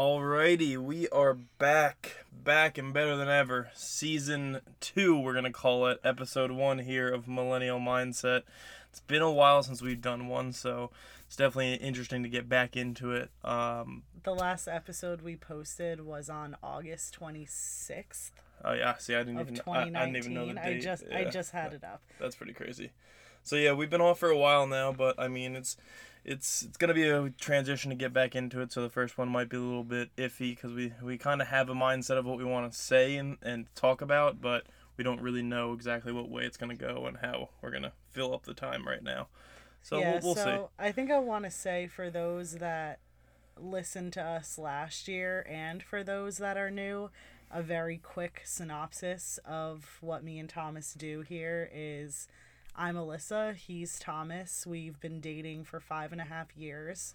Alrighty, we are back and better than ever. Season 2, we're going to call it, episode 1 here of Millennial Mindset. It's been a while since we've done one, so it's definitely interesting to get back into it. The last episode we posted was on August 26th. Oh yeah, see, I didn't even know the date. I just had it up. That's pretty crazy. So yeah, we've been off for a while now, but I mean, it's going to be a transition to get back into it, so the first one might be a little bit iffy because we kind of have a mindset of what we want to say and talk about, but we don't really know exactly what way it's going to go and how we're going to fill up the time right now. So yeah, we'll see. I think I want to say, for those that listened to us last year and for those that are new, a very quick synopsis of what me and Thomas do here is... I'm Alyssa, he's Thomas. We've been dating for 5.5 years,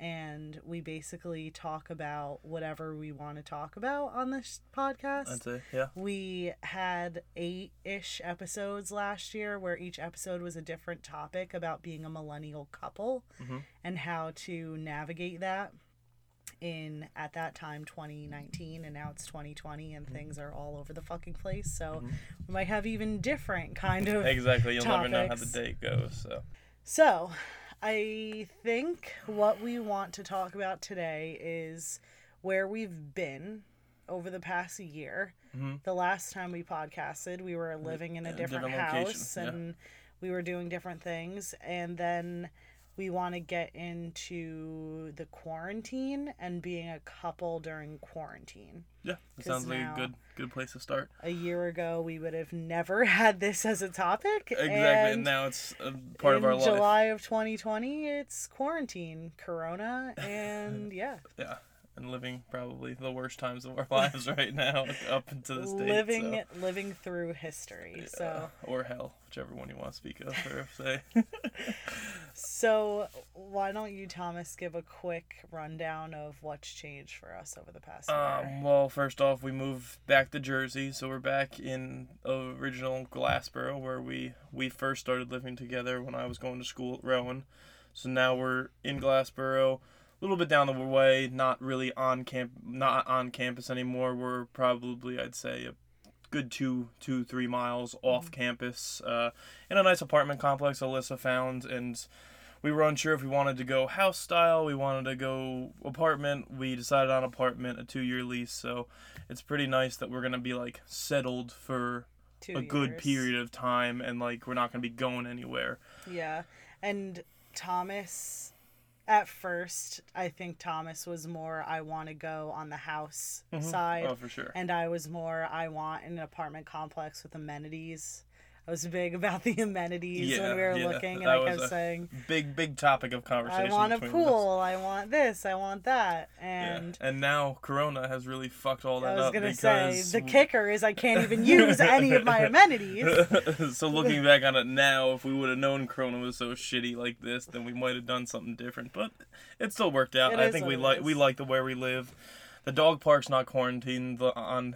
and we basically talk about whatever we want to talk about on this podcast. I'd say, yeah. We had 8-ish episodes last year where each episode was a different topic about being a millennial couple and how to navigate that in, at that time, 2019, and now it's 2020, and things are all over the fucking place, so we might have even different kind of exactly, you'll topics. Never know how the day goes. So I think what we want to talk about today is where we've been over the past year. The last time we podcasted, we were living in a different house, and we were doing different things, and then... we want to get into the quarantine and being a couple during quarantine. Yeah, that sounds like a good place to start. A year ago, we would have never had this as a topic. Exactly, and now it's a part of our life. In July of 2020, it's quarantine, Corona, and yeah. Yeah, and living probably the worst times of our lives right now up until this date. Living through history. Yeah. So or hell, whichever one you want to speak of or say. So why don't you, Thomas, give a quick rundown of what's changed for us over the past year? Well, first off, we moved back to Jersey, so we're back in original Glassboro, where we first started living together when I was going to school at Rowan. So now we're in Glassboro, a little bit down the way, not on campus anymore. We're probably, I'd say, a good 3 miles off campus, in a nice apartment complex Alyssa found, and we were unsure if we wanted to go house style, we wanted to go apartment. We decided on apartment, a 2-year lease, so it's pretty nice that we're gonna be like settled for a good period of time, and like we're not gonna be going anywhere. Yeah, and Thomas, at first, I think Thomas was more, I want to go on the house side. Oh, for sure. And I was more, I want an apartment complex with amenities. I was big about the amenities when we were looking, and I kept saying... Big topic of conversation. I want a pool. I want this. I want that. And and now Corona has really fucked all that up. I was going to say, the kicker is I can't even use any of my amenities. So looking back on it now, if we would have known Corona was so shitty like this, then we might have done something different. But it still worked out. I think we like the way we live. The dog park's not quarantined on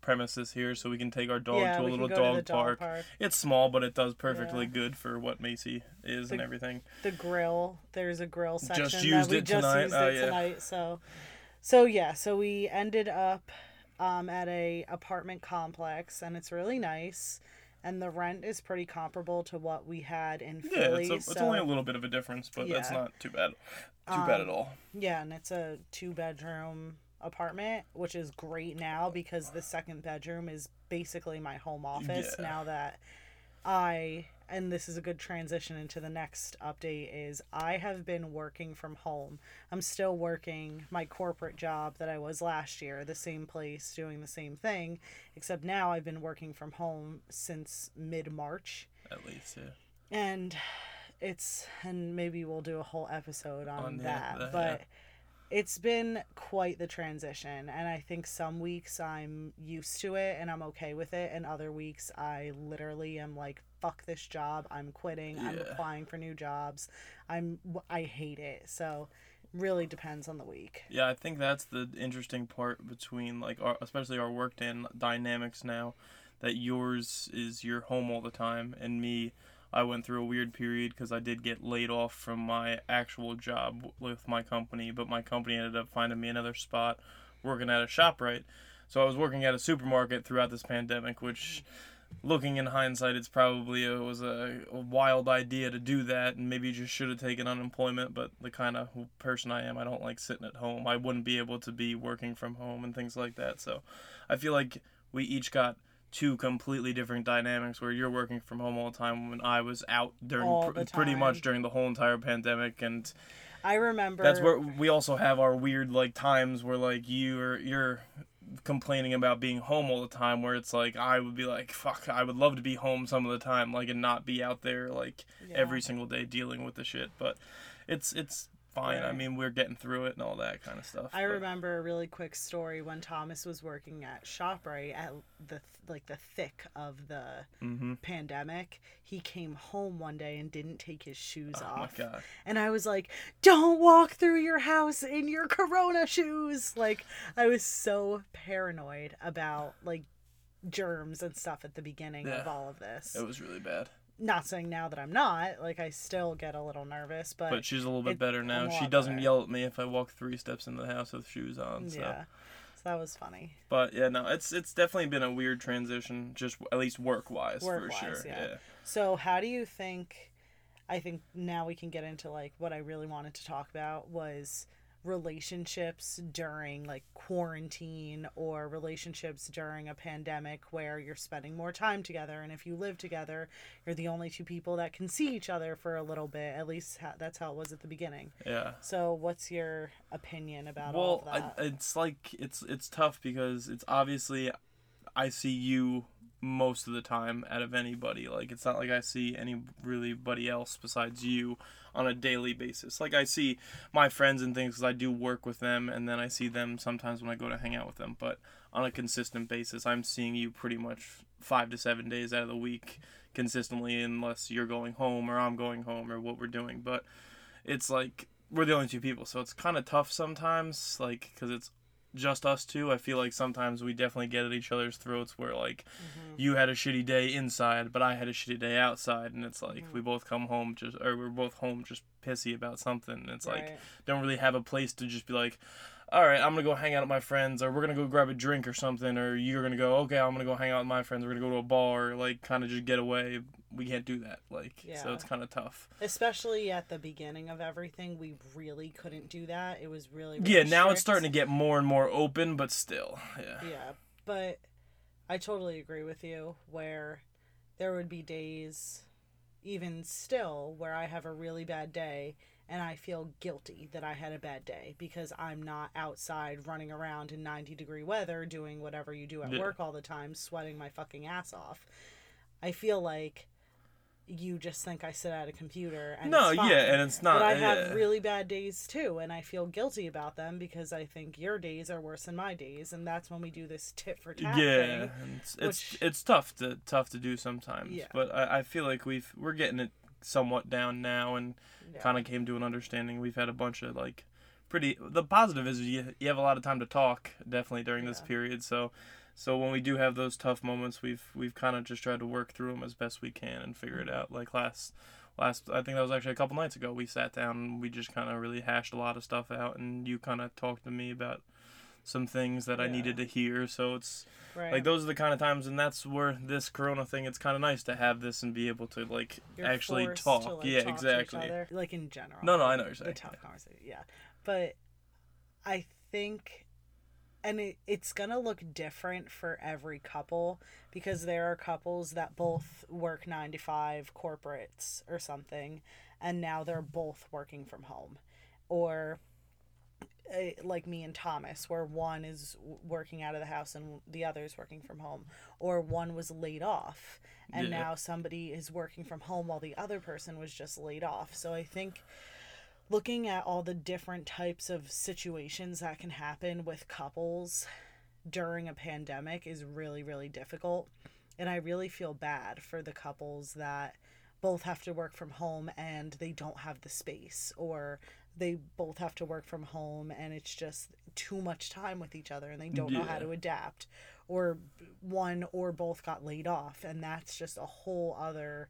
premises here, so we can take our dog to a little dog park. It's small, but it does perfectly good for what Macy is and everything. The grill, there's a grill section tonight. So we ended up at a apartment complex, and it's really nice. And the rent is pretty comparable to what we had in Philly. Yeah, it's only a little bit of a difference, but that's not too bad. Too bad at all. Yeah, and it's a 2-bedroom apartment, which is great now because the second bedroom is basically my home office now that and this is a good transition into the next update, is I have been working from home. I'm still working my corporate job that I was last year, the same place, doing the same thing, except now I've been working from home since mid-March. At least, yeah. And maybe we'll do a whole episode on that. It's been quite the transition, and I think some weeks I'm used to it and I'm okay with it, and other weeks I literally am like, fuck this job, I'm quitting, I'm applying for new jobs, I hate it, so really depends on the week. Yeah, I think that's the interesting part between, like, especially our work dynamics now, that yours is your home all the time, and me... I went through a weird period because I did get laid off from my actual job with my company, but my company ended up finding me another spot working at a ShopRite. So I was working at a supermarket throughout this pandemic, which, looking in hindsight, it's probably it was a wild idea to do that, and maybe you just should have taken unemployment, but the kind of person I am, I don't like sitting at home. I wouldn't be able to be working from home and things like that. So I feel like we each got two completely different dynamics, where you're working from home all the time when I was out during pretty much during the whole entire pandemic. And I remember that's where we also have our weird like times where like you're complaining about being home all the time, where it's like I would be like, fuck, I would love to be home some of the time, like, and not be out there like every single day dealing with the shit. But it's fine. Right. I mean, we're getting through it and all that kind of stuff. I remember a really quick story when Thomas was working at ShopRite at the thick of the pandemic. He came home one day and didn't take his shoes off. My God. And I was like, don't walk through your house in your Corona shoes. Like, I was so paranoid about like germs and stuff at the beginning of all of this. It was really bad. Not saying now that I'm not, like, I still get a little nervous, but she's a little bit better now. She doesn't yell at me if I walk 3 steps into the house with shoes on. So. Yeah, so that was funny. But yeah, no, it's definitely been a weird transition, just at least work-wise, for sure. Yeah. So how do you think? I think now we can get into like what I really wanted to talk about was relationships during like quarantine, or relationships during a pandemic where you're spending more time together, and if you live together you're the only two people that can see each other for a little bit, at least that's how it was at the beginning. Yeah. So what's your opinion about all of that? It's like it's tough because it's obviously I see you most of the time out of anybody. Like, it's not like I see anybody else besides you on a daily basis. Like, I see my friends and things because I do work with them, and then I see them sometimes when I go to hang out with them. But on a consistent basis, I'm seeing you pretty much 5 to 7 days out of the week consistently, unless you're going home or I'm going home or what we're doing. But it's like we're the only two people, so it's kind of tough sometimes, like, because it's just us two. I feel like sometimes we definitely get at each other's throats, where like you had a shitty day inside, but I had a shitty day outside, and it's like we both come home we're both home just pissy about something, and it's like don't really have a place to just be like, all right, I'm gonna go hang out with my friends, or we're gonna go grab a drink or something, or you're gonna go, okay, I'm gonna go hang out with my friends, we're gonna go to a bar, like, kind of just get away. We can't do that, like, so it's kind of tough. Especially at the beginning of everything, we really couldn't do that. It was really yeah, now strict. It's starting to get more and more open, but still, Yeah, but I totally agree with you, where there would be days, even still, where I have a really bad day, and I feel guilty that I had a bad day because I'm not outside running around in 90-degree weather doing whatever you do at work all the time, sweating my fucking ass off. I feel like you just think I sit at a computer and it's fine. Yeah, and it's not. But I have really bad days too, and I feel guilty about them because I think your days are worse than my days, and that's when we do this tit for tat thing. And it's tough to do sometimes. Yeah. But I feel like we're getting it somewhat down now, and kind of came to an understanding. We've had a bunch of like the positive is you have a lot of time to talk, definitely during this period. So when we do have those tough moments, we've kind of just tried to work through them as best we can and figure it out. Like last, I think that was actually a couple nights ago, we sat down and we just kind of really hashed a lot of stuff out, and you kind of talked to me about some things that I needed to hear. So it's like those are the kind of times, and that's where this Corona thing, it's kind of nice to have this and be able to like you're actually talk. To, like, yeah, talk exactly. To each other. Like in general. No, I know what you're saying. The tough conversation, But I think... And it's going to look different for every couple, because there are couples that both work 9 to 5 corporates or something, and now they're both working from home. Or like me and Thomas, where one is working out of the house and the other is working from home. Or one was laid off, and now somebody is working from home while the other person was just laid off. So I think... looking at all the different types of situations that can happen with couples during a pandemic is really, really difficult. And I really feel bad for the couples that both have to work from home and they don't have the space, or they both have to work from home and it's just too much time with each other and they don't know how to adapt, or one or both got laid off, and that's just a whole other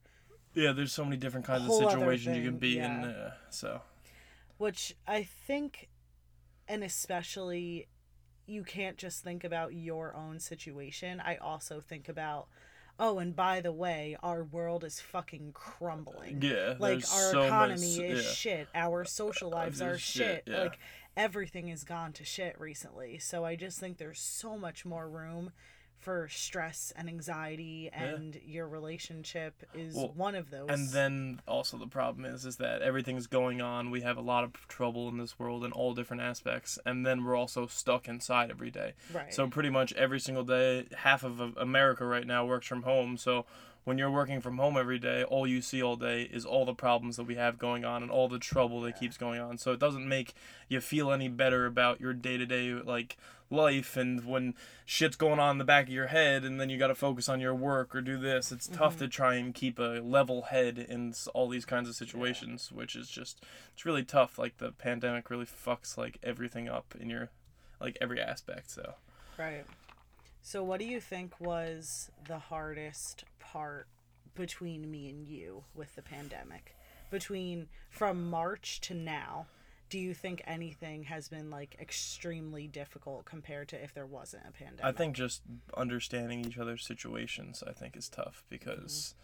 Yeah, there's so many different kinds of situations you can be in. Which I think, and especially, you can't just think about your own situation. I also think about, oh, and by the way, our world is fucking crumbling. Yeah. Like, our economy is shit. Our social lives are shit. Yeah. Like, everything has gone to shit recently. So I just think there's so much more room for stress and anxiety, and your relationship is one of those. And then also the problem is that everything's going on. We have a lot of trouble in this world in all different aspects, and then we're also stuck inside every day. Right. So pretty much every single day, half of America right now works from home. So when you're working from home every day, all you see all day is all the problems that we have going on and all the trouble that keeps going on. So it doesn't make you feel any better about your day-to-day, like, life, and when shit's going on in the back of your head and then you got to focus on your work or do this, it's tough to try and keep a level head in all these kinds of situations, which is just, it's really tough. Like, the pandemic really fucks, like, everything up in your, like, every aspect, so. Right. So what do you think was the hardest part between me and you with the pandemic? Between, from March to now, do you think anything has been, like, extremely difficult compared to if there wasn't a pandemic? I think just understanding each other's situations, I think, is tough because,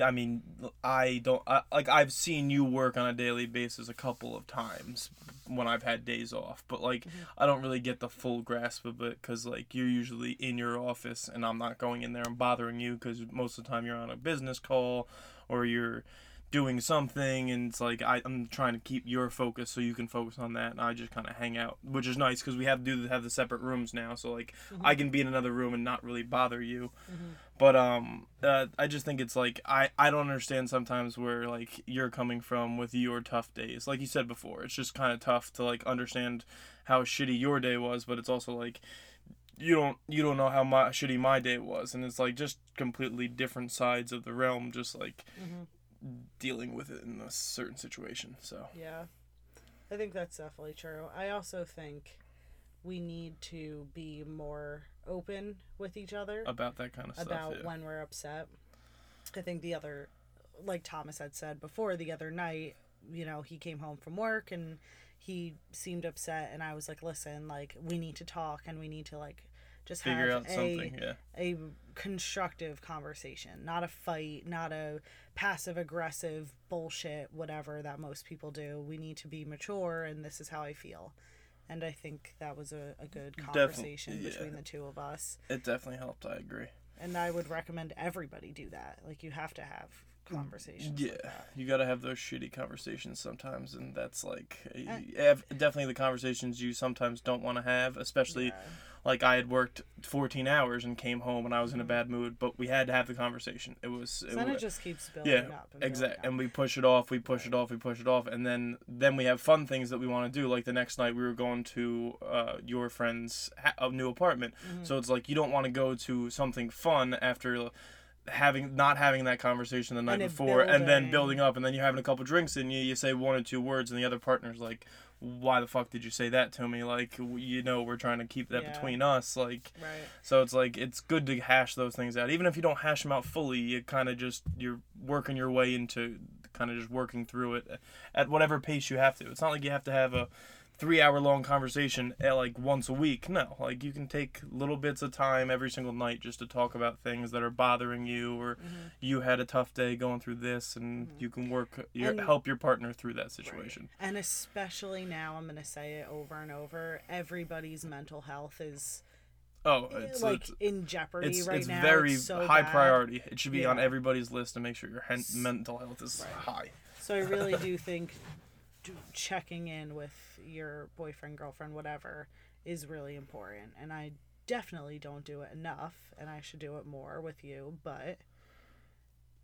I mean, I've seen you work on a daily basis a couple of times when I've had days off, but, like, I don't really get the full grasp of it because, like, you're usually in your office and I'm not going in there and bothering you because most of the time you're on a business call or you're doing something, and it's like I'm trying to keep your focus so you can focus on that, and I just kind of hang out, which is nice because we have the separate rooms now, so like I can be in another room and not really bother you, but I just think it's like I don't understand sometimes where, like, you're coming from with your tough days. Like you said before, it's just kind of tough to, like, understand how shitty your day was, but it's also like you don't know how shitty my day was, and it's like just completely different sides of the realm, just like dealing with it in a certain situation. So yeah, I think that's definitely true. I also think we need to be more open with each other about that kind of stuff, about when we're upset. I think the other, like Thomas had said before, the other night, you know, he came home from work and he seemed upset, and I was like, listen, like, we need to talk and we need to, like, just figure out something, a constructive conversation, not a fight, not a passive-aggressive bullshit, whatever that most people do. We need to be mature, and this is how I feel. And I think that was a good conversation between the two of us. It definitely helped, I agree. And I would recommend everybody do that. Like, you have to have conversations. Yeah, like you got to have those shitty conversations sometimes, and that's, like, definitely the conversations you sometimes don't want to have, especially... Yeah. Like, I had worked 14 hours and came home and I was in a bad mood, but we had to have the conversation. It was... It just keeps building up. Yeah, exactly. And we push it off, and then we have fun things that we want to do. Like, the next night we were going to your friend's new apartment. Mm-hmm. So it's like, you don't want to go to something fun after... not having that conversation the night before and then building up, and then you're having a couple drinks and you say one or two words and the other partner's like, why the fuck did you say that to me? Like, you know, we're trying to keep that between us, like, right. So it's like, it's good to hash those things out, even if you don't hash them out fully. You kind of just, you're working your way into kind of just working through it at whatever pace you have to. It's not like you have to have a 3-hour long conversation at, like, once a week. No, like, you can take little bits of time every single night just to talk about things that are bothering you, or you had a tough day going through this, and you can help your partner through that situation. Right. And especially now, I'm going to say it over and over, everybody's mental health is in jeopardy right now. It's so high priority. It should be on everybody's list to make sure your mental health is high. So I really do think checking in with your boyfriend, girlfriend, whatever, is really important, and I definitely don't do it enough, and I should do it more with you. But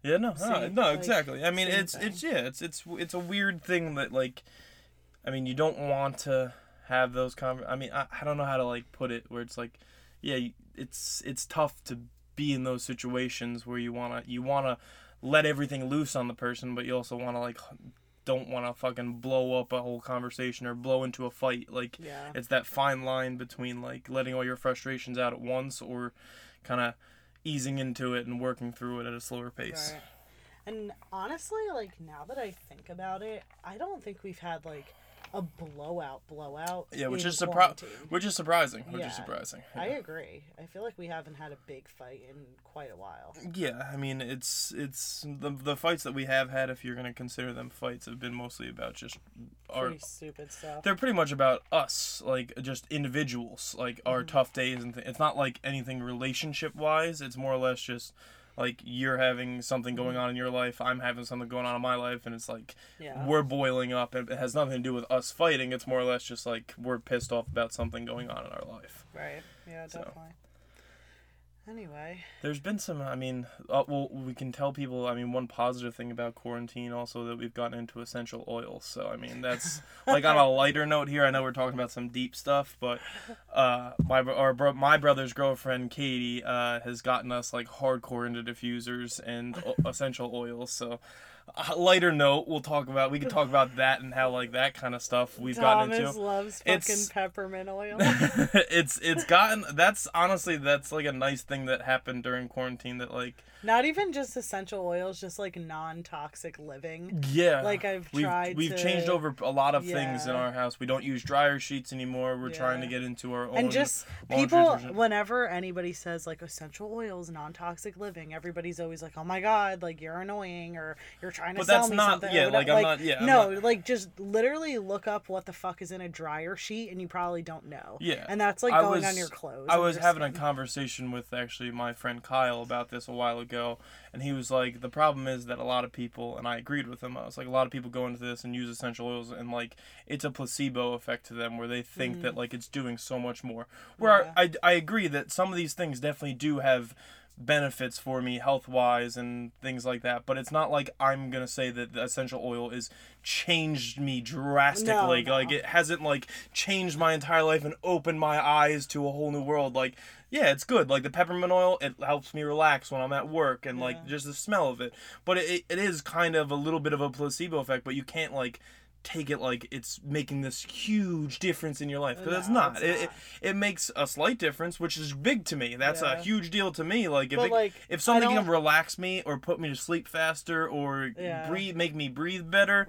exactly. I mean, it's a weird thing that, like, I mean, you don't want to have those I don't know how to, like, put it where it's like, it's tough to be in those situations where you wanna let everything loose on the person, but you also wanna, like, don't want to fucking blow up a whole conversation or blow into a fight. Like, it's that fine line between, like, letting all your frustrations out at once or kind of easing into it and working through it at a slower pace. Right. And honestly, like, now that I think about it, I don't think we've had, like, a blowout. Yeah, which is surprising. Yeah. I agree. I feel like we haven't had a big fight in quite a while. Yeah, I mean, it's the fights that we have had, if you're going to consider them fights, have been mostly about just our pretty stupid stuff. They're pretty much about us, like just individuals, like our tough days and things. It's not like anything relationship wise. It's more or less just like you're having something going on in your life, I'm having something going on in my life, and it's like we're boiling up. It has nothing to do with us fighting. It's more or less just like we're pissed off about something going on in our life. Right. Yeah, definitely. So, anyway. There's been some, I mean, well, we can tell people, I mean, one positive thing about quarantine also that we've gotten into essential oils. So, I mean, that's like on a lighter note here. I know we're talking about some deep stuff, but my brother's girlfriend, Katie, has gotten us like hardcore into diffusers and essential oils. So, lighter note, we can talk about that and how like that kind of stuff we've gotten into. Thomas loves fucking peppermint oil. That's like a nice thing that happened during quarantine that like not even just essential oils, just like non-toxic living. Yeah. Like we've changed over a lot of things in our house. We don't use dryer sheets anymore. We're trying to get into our own. And just people, whenever anybody says like essential oils, non-toxic living, everybody's always like, oh my God, like you're annoying or you're trying to sell me something. Yeah, like I'm not, yeah. No, like just literally look up what the fuck is in a dryer sheet and you probably don't know. Yeah. And that's like going on your clothes. I was having a conversation with actually my friend Kyle about this a while ago. And he was like, the problem is that a lot of people, and I agreed with him, I was like, a lot of people go into this and use essential oils and like it's a placebo effect to them where they think that like it's doing so much more. Where I agree that some of these things definitely do have benefits for me health-wise and things like that, but it's not like I'm gonna say that the essential oil is changed me drastically. No. Like it hasn't like changed my entire life and opened my eyes to a whole new world. Like, yeah, it's good. Like the peppermint oil, it helps me relax when I'm at work and like just the smell of it, but it is kind of a little bit of a placebo effect, but you can't like take it like it's making this huge difference in your life, because it's not. It makes a slight difference, which is big to me. That's a huge deal to me. Like if something can relax me or put me to sleep faster or make me breathe better,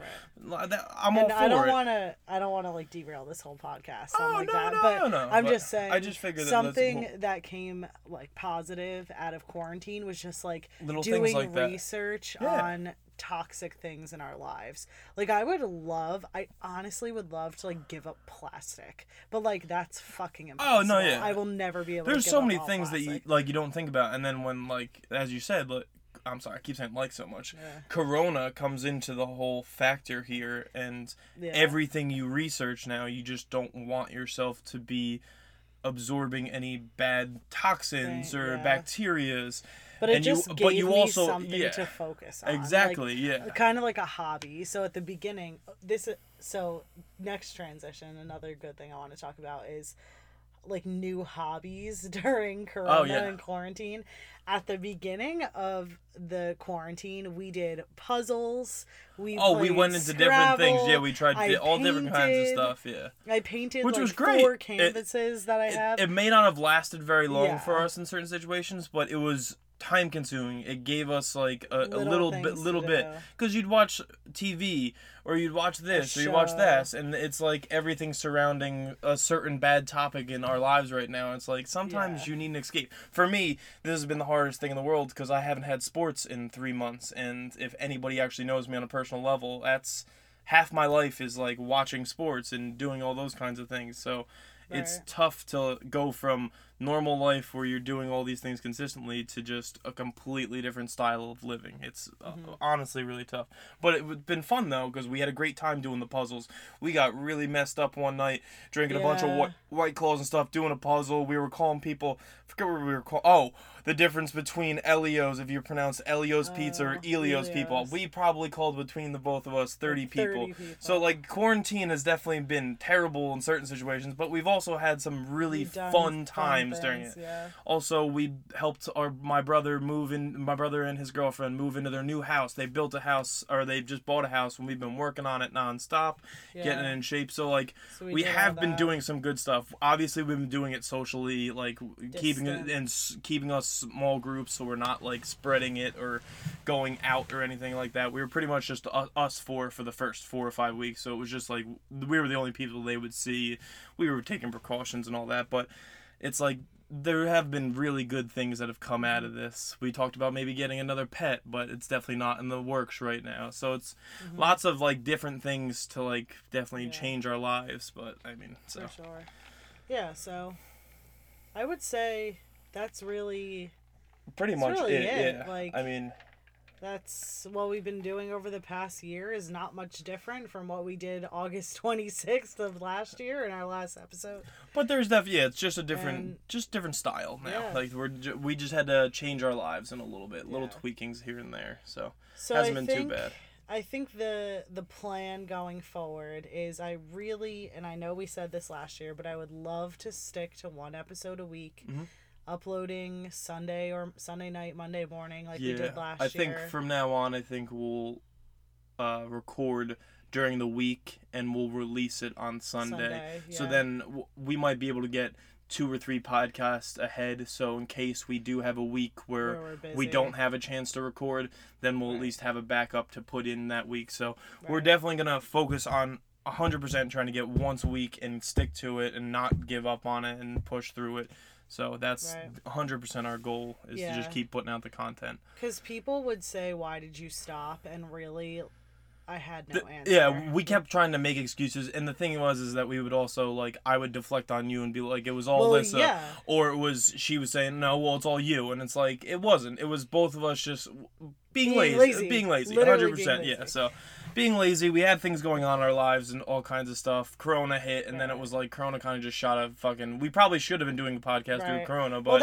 I don't want to like derail this whole podcast. I'm just saying. I just figured something that came like positive out of quarantine was just like little doing like research on toxic things in our lives. Like I honestly would love to like give up plastic, but like that's fucking impossible. Oh no, yeah, I will never be able to. There's so many things plastic that you like you don't think about, and then when like as you said, like I'm sorry, I keep saying like so much. Yeah. Corona comes into the whole factor here, and everything you research now, you just don't want yourself to be absorbing any bad toxins or bacterias. But it gave me something to focus on. Exactly, like, kind of like a hobby. So at the beginning, next transition, another good thing I want to talk about is like new hobbies during Corona and quarantine. At the beginning of the quarantine, we did puzzles. We went into Scrabble, different things. Yeah, we tried different kinds of stuff. Yeah, I painted, which like was great. 4 canvases that I have. It may not have lasted very long for us in certain situations, but it was time consuming. It gave us like a little bit because you'd watch TV or you'd watch this or you watch this, and it's like everything surrounding a certain bad topic in our lives right now. It's like sometimes you need an escape. For me, this has been the hardest thing in the world because I haven't had sports in 3 months, and if anybody actually knows me on a personal level, that's half my life is like watching sports and doing all those kinds of things. So it's tough to go from normal life where you're doing all these things consistently to just a completely different style of living. It's honestly really tough. But it's been fun, though, because we had a great time doing the puzzles. We got really messed up one night, drinking a bunch of White Claws and stuff, doing a puzzle. We were calling people. I forget what we were calling. Oh, the difference between Ellio's, if you pronounce Ellio's Pizza or Ellio's people. We probably called between the both of us 30 people. So, like, quarantine has definitely been terrible in certain situations, but we've also also had some really fun times during it. Yeah. Also, we helped my brother move in. My brother and his girlfriend move into their new house. They built a house, or they just bought a house, and we've been working on it nonstop, getting it in shape. So like, so we have been doing some good stuff. Obviously, we've been doing it socially, like keeping us small groups, so we're not like spreading it or going out or anything like that. We were pretty much just us four for the first 4 or 5 weeks. So it was just like we were the only people they would see. We were taking precautions and all that, but it's like there have been really good things that have come out of this. We talked about maybe getting another pet, but it's definitely not in the works right now. So it's lots of like different things to like definitely change our lives, but I mean, so. For sure. Yeah, so I would say that's really pretty much it. Yeah. Like, I mean, that's what we've been doing over the past year is not much different from what we did August 26th of last year in our last episode. But there's it's just a different, different style now. Yeah. Like we just had to change our lives in a little bit, little tweakings here and there. So hasn't been too bad. I think the plan going forward is and I know we said this last year, but I would love to stick to one episode a week. Mm-hmm. Uploading Sunday night, Monday morning, like we did last year. I think from now on, we'll record during the week and we'll release it on Sunday. So then we might be able to get 2 or 3 podcasts ahead. So in case we do have a week where we don't have a chance to record, then we'll at least have a backup to put in that week. So we're definitely going to focus on 100% trying to get once a week and stick to it and not give up on it and push through it. So that's 100% our goal is to just keep putting out the content. Because people would say, why did you stop? And really, I had no answer. Yeah, we kept trying to make excuses. And the thing was is that we would also, like, I would deflect on you and be like, it was all Lissa. Yeah. Or she was saying, no, well, it's all you. And it's like, it wasn't. It was both of us just being lazy. Being lazy, literally 100%. So being lazy, we had things going on in our lives and all kinds of stuff. Corona hit, and then it was like Corona kind of just shot a fucking... We probably should have been doing a podcast through Corona, but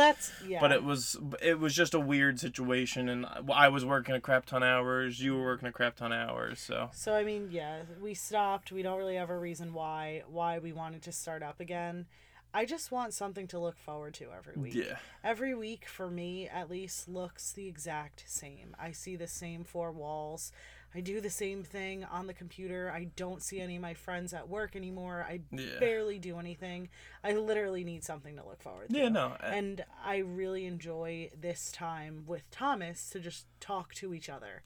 but it was just a weird situation, and I was working a crap ton of hours, you were working a crap ton of hours, so... So, I mean, we stopped. We don't really have a reason why we wanted to start up again. I just want something to look forward to every week. Yeah. Every week, for me, at least, looks the exact same. I see the same 4 walls. I do the same thing on the computer. I don't see any of my friends at work anymore. I barely do anything. I literally need something to look forward to. Yeah, no. And I really enjoy this time with Thomas to just talk to each other.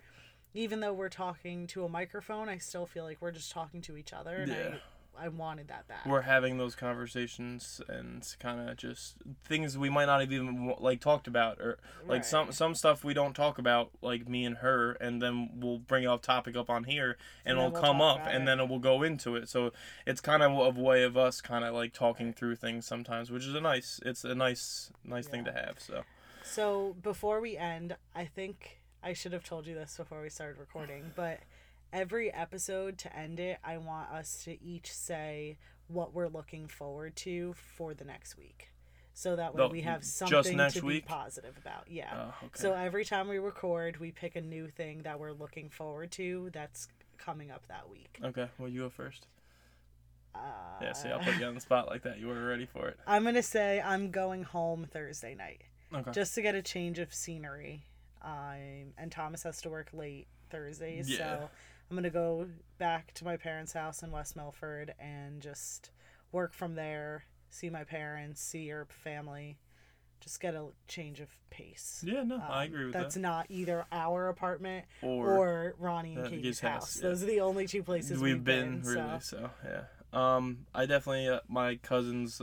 Even though we're talking to a microphone, I still feel like we're just talking to each other. And I wanted that back. We're having those conversations and kind of just things we might not have even like talked about, or like some stuff we don't talk about, like me and her, and then we'll bring a topic up on here and it'll come up and then we'll go into it. So it's kind of a way of us kind of like talking through things sometimes, which is a nice thing to have. So before we end, I think I should have told you this before we started recording, but every episode to end it, I want us to each say what we're looking forward to for the next week. So that way we have something to be positive about. Yeah. Okay. So every time we record, we pick a new thing that we're looking forward to that's coming up that week. Okay. Well, you go first. I'll put you on the spot like that. You were ready for it. I'm going to say I'm going home Thursday night. Okay. Just to get a change of scenery. And Thomas has to work late Thursdays. Yeah. So I'm going to go back to my parents' house in West Milford and just work from there, see my parents, see your family, just get a change of pace. Yeah, no, I agree with that. That's not either our apartment or Ronnie and Katie's house. Yeah. Those are the only 2 places we've been really, so yeah. I definitely, my cousin's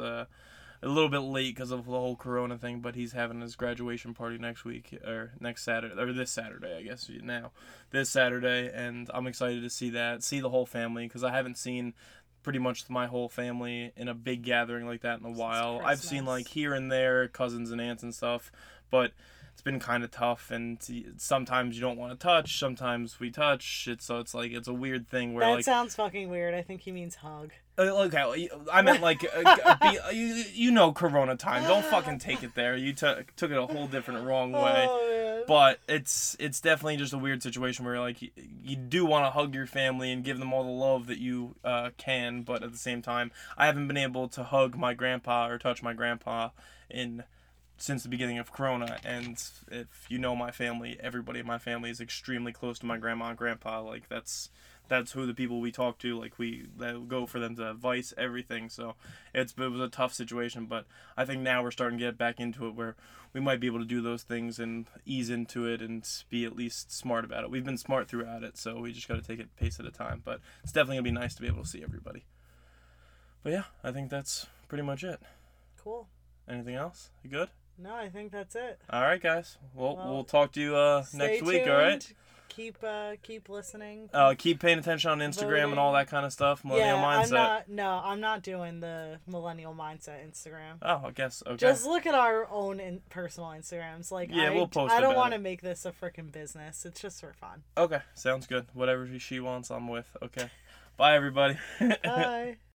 a little bit late because of the whole Corona thing, but he's having his graduation party this Saturday, I guess now. This Saturday, and I'm excited to see that, see the whole family, because I haven't seen pretty much my whole family in a big gathering like that in a while. I've seen like here and there cousins and aunts and stuff, but it's been kind of tough, and sometimes you don't want to touch, sometimes we touch. It's like, it's a weird thing where that like, sounds fucking weird. I think he means hug. Okay, I meant like, you know, Corona time. Don't fucking take it there. You took it a whole different wrong way. Oh, but it's definitely just a weird situation where like you do want to hug your family and give them all the love that you can, but at the same time, I haven't been able to hug my grandpa or touch my grandpa since the beginning of Corona. And if you know my family, everybody in my family is extremely close to my grandma and grandpa. Like that's who the people we talk to, like that go for them to advice, everything. So it was a tough situation, but I think now we're starting to get back into it where we might be able to do those things and ease into it and be at least smart about it. We've been smart throughout it, so we just got to take it pace at a time, but it's definitely gonna be nice to be able to see everybody. But yeah, I think that's pretty much it. Cool. Anything else? You good? No, I think that's it. All right, guys. Well, we'll talk to you next week, all right? Keep listening. Keep paying attention on Instagram voting. And all that kind of stuff. Millennial Mindset. I'm not doing the Millennial Mindset Instagram. Oh, I guess, okay. Just look at our own personal Instagrams. Like, we'll post I don't want to make this a freaking business. It's just for fun. Okay, sounds good. Whatever she wants, I'm with. Okay. Bye, everybody. Bye.